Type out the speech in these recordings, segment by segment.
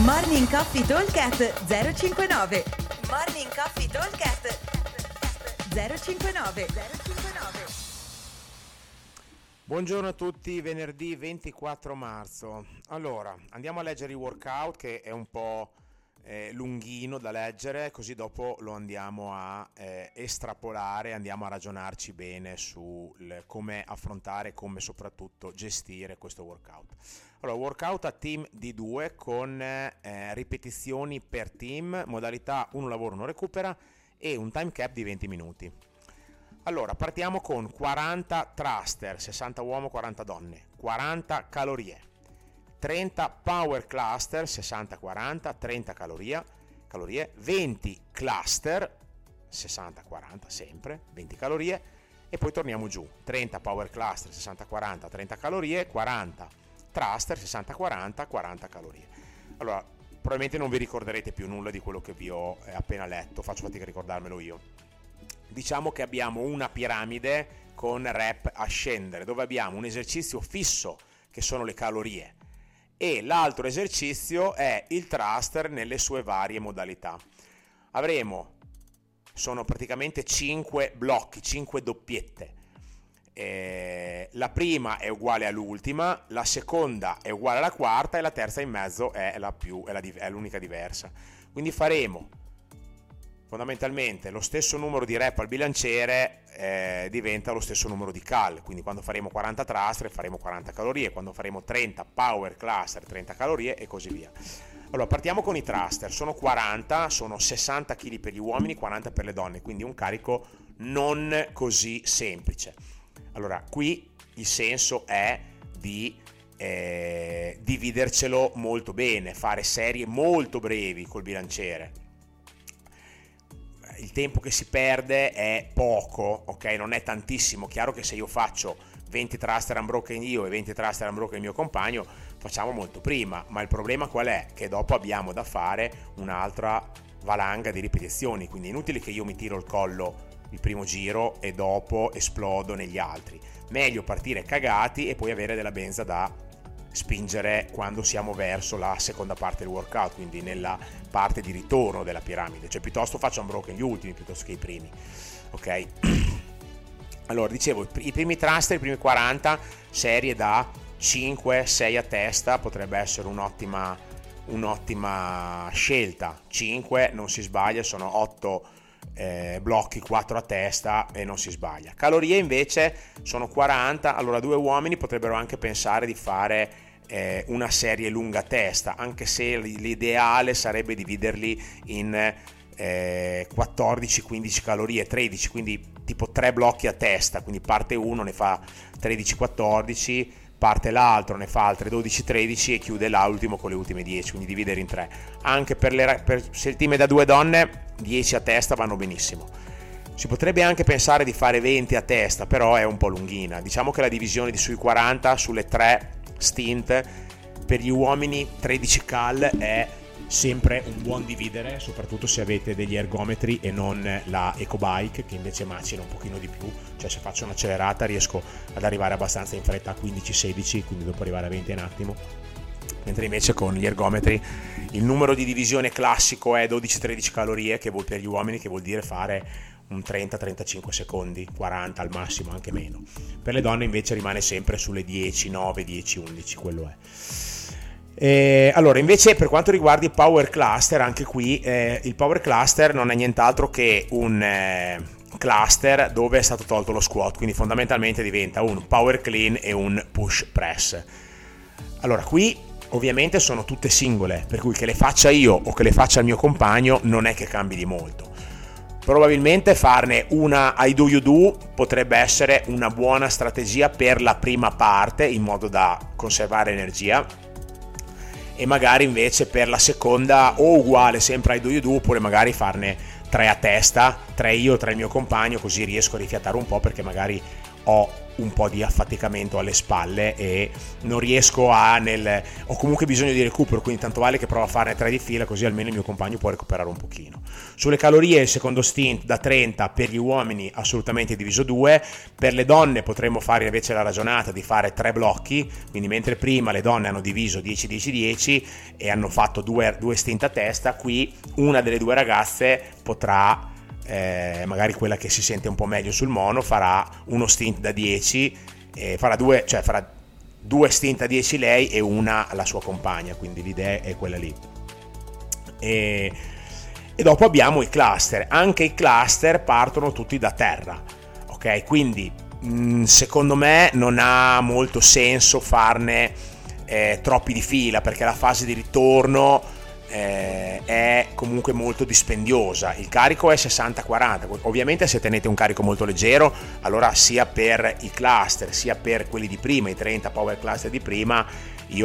Morning Coffee Talk @059. Morning Coffee Talk @059. Buongiorno a tutti, venerdì 24 marzo. Allora, andiamo a leggere il workout che è un po' lunghino da leggere, così dopo lo andiamo a estrapolare, andiamo a ragionarci bene su come affrontare, come soprattutto gestire questo workout. Allora, workout a team di 2 con ripetizioni per team, modalità 1 lavoro 1 recupera e un time cap di 20 minuti. Allora, partiamo con 40 thruster, 60 uomo 40 donne, 40 calorie, 30 power cluster, 60-40, 30 calorie, 20 cluster, 60-40 sempre, 20 calorie, e poi torniamo giù, 30 power cluster, 60-40, 30 calorie, 40 thruster, 60-40, 40 calorie. Allora, probabilmente non vi ricorderete più nulla di quello che vi ho appena letto, faccio fatica a ricordarmelo io. Diciamo che abbiamo una piramide con rep a scendere, dove abbiamo un esercizio fisso, che sono le calorie, e l'altro esercizio è il thruster nelle sue varie modalità. Sono praticamente 5 blocchi, 5 doppiette. La prima è uguale all'ultima, la seconda è uguale alla quarta e la terza in mezzo è l'unica diversa. Quindi faremo fondamentalmente lo stesso numero di rep al bilanciere, diventa lo stesso numero di cal, quindi quando faremo 40 thruster faremo 40 calorie, quando faremo 30 power cluster 30 calorie e così via. Allora, partiamo con i thruster, sono 40, sono 60 kg per gli uomini, 40 per le donne, quindi un carico non così semplice. Allora, qui il senso è di dividercelo molto bene, fare serie molto brevi col bilanciere. Il tempo che si perde è poco, ok? Non è tantissimo. Chiaro che se io faccio 20 thruster unbroken io e 20 thruster unbroken il mio compagno, facciamo molto prima, ma il problema qual è? Che dopo abbiamo da fare un'altra valanga di ripetizioni, quindi è inutile che io mi tiro il collo il primo giro e dopo esplodo negli altri. Meglio partire cagati e poi avere della benza da spingere quando siamo verso la seconda parte del workout, quindi nella parte di ritorno della piramide, cioè piuttosto faccio unbroken gli ultimi piuttosto che i primi, ok? Allora, dicevo, i primi thruster, i primi 40, serie da 5-6 a testa potrebbe essere un'ottima scelta. 5 non si sbaglia, sono 8 blocchi, 4 a testa e non si sbaglia. Calorie invece sono 40, allora 2 uomini potrebbero anche pensare di fare una serie lunga a testa, anche se l'ideale sarebbe dividerli in 14-15 calorie, 13, quindi tipo 3 blocchi a testa, quindi parte uno ne fa 13-14, parte l'altro ne fa altre 12-13 e chiude l'ultimo con le ultime 10, quindi dividere in 3. Anche se il team è da 2 donne, 10 a testa vanno benissimo. Si potrebbe anche pensare di fare 20 a testa, però è un po' lunghina. Diciamo che la divisione di sui 40 sulle 3 stint per gli uomini 13 cal è sempre un buon dividere, soprattutto se avete degli ergometri e non la ecobike che invece macina un pochino di più, cioè se faccio un'accelerata riesco ad arrivare abbastanza in fretta a 15-16, quindi dopo arrivare a 20 è un attimo, mentre invece con gli ergometri il numero di divisione classico è 12-13 calorie, che per gli uomini che vuol dire fare un 30-35 secondi, 40 al massimo, anche meno. Per le donne invece rimane sempre sulle 10, 9, 10, 11, quello è. Allora, invece per quanto riguarda i power cluster, anche qui il power cluster non è nient'altro che un cluster dove è stato tolto lo squat, quindi fondamentalmente diventa un power clean e un push press. Allora, qui ovviamente sono tutte singole, per cui che le faccia io o che le faccia il mio compagno non è che cambi di molto. Probabilmente farne una I do you do potrebbe essere una buona strategia per la prima parte, in modo da conservare energia, e magari invece per la seconda o uguale sempre I do you do, oppure magari farne 3 a testa, 3 io, 3 il mio compagno, così riesco a rifiatare un po', perché magari ho un po' di affaticamento alle spalle e non riesco a ho comunque bisogno di recupero, quindi tanto vale che provo a farne 3 di fila, così almeno il mio compagno può recuperare un pochino. Sulle calorie il secondo stint da 30 per gli uomini assolutamente diviso 2, per le donne potremmo fare invece la ragionata di fare 3 blocchi, quindi mentre prima le donne hanno diviso 10-10-10 e hanno fatto due stint a testa, qui una delle due ragazze potrà, magari quella che si sente un po' meglio sul mono, farà uno stint da 10, farà due stint a 10 lei e una la sua compagna, quindi l'idea è quella lì. E dopo abbiamo i cluster, anche i cluster partono tutti da terra, ok? Quindi secondo me non ha molto senso farne troppi di fila, perché la fase di ritorno è comunque molto dispendiosa. Il carico è 60-40, ovviamente se tenete un carico molto leggero, allora sia per i cluster sia per quelli di prima, i 30 power cluster di prima, io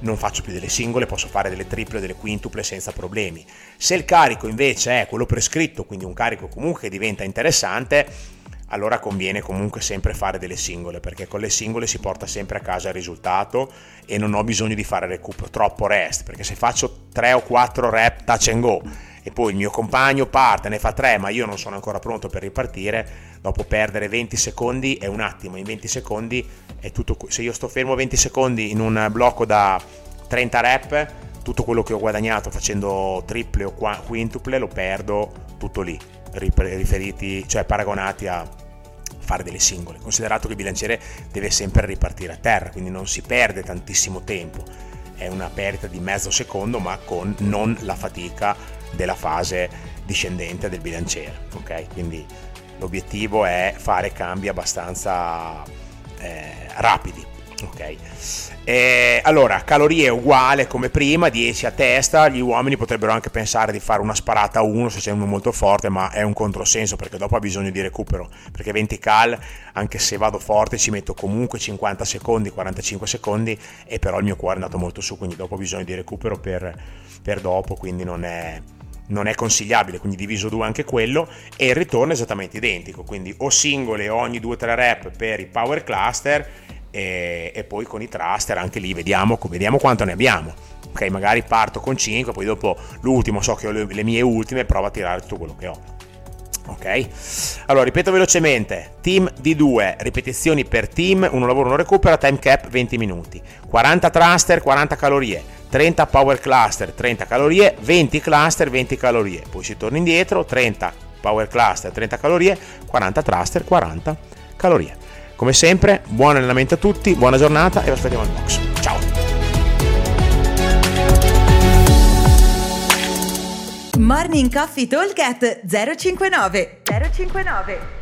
non faccio più delle singole, posso fare delle triple o delle quintuple senza problemi. Se il carico invece è quello prescritto, quindi un carico comunque che diventa interessante, allora conviene comunque sempre fare delle singole, perché con le singole si porta sempre a casa il risultato e non ho bisogno di fare recupero, troppo rest, perché se faccio 3 o 4 rep touch and go e poi il mio compagno parte, ne fa 3, ma io non sono ancora pronto per ripartire, dopo perdere 20 secondi è un attimo, in 20 secondi è tutto. Se io sto fermo 20 secondi in un blocco da 30 rep, tutto quello che ho guadagnato facendo triple o quintuple lo perdo tutto lì, paragonati a fare delle singole, considerato che il bilanciere deve sempre ripartire a terra, quindi non si perde tantissimo tempo, è una perdita di mezzo secondo, ma con non la fatica della fase discendente del bilanciere, ok? Quindi l'obiettivo è fare cambi abbastanza rapidi, ok? E allora, calorie uguale come prima, 10 a testa. Gli uomini potrebbero anche pensare di fare una sparata a uno se c'è uno molto forte, ma è un controsenso perché dopo ha bisogno di recupero, perché 20 cal, anche se vado forte, ci metto comunque 50 secondi, 45 secondi e però il mio cuore è andato molto su, quindi dopo ho bisogno di recupero per dopo, quindi non è consigliabile, quindi diviso 2 anche quello. E il ritorno è esattamente identico, quindi o singole ogni 2-3 rep per i power cluster e poi con i thruster anche lì vediamo quanto ne abbiamo, ok? Magari parto con 5, poi dopo l'ultimo, so che ho le mie ultime, provo a tirare tutto quello che ho, ok? Allora ripeto velocemente: team di 2, ripetizioni per team, uno lavoro uno recupera, time cap 20 minuti, 40 thruster 40 calorie, 30 power cluster 30 calorie, 20 cluster 20 calorie, poi si torna indietro, 30 power cluster 30 calorie, 40 thruster 40 calorie. Come sempre, buon allenamento a tutti, buona giornata e vi aspettiamo al box. Ciao! Morning Coffee Talk @ 059.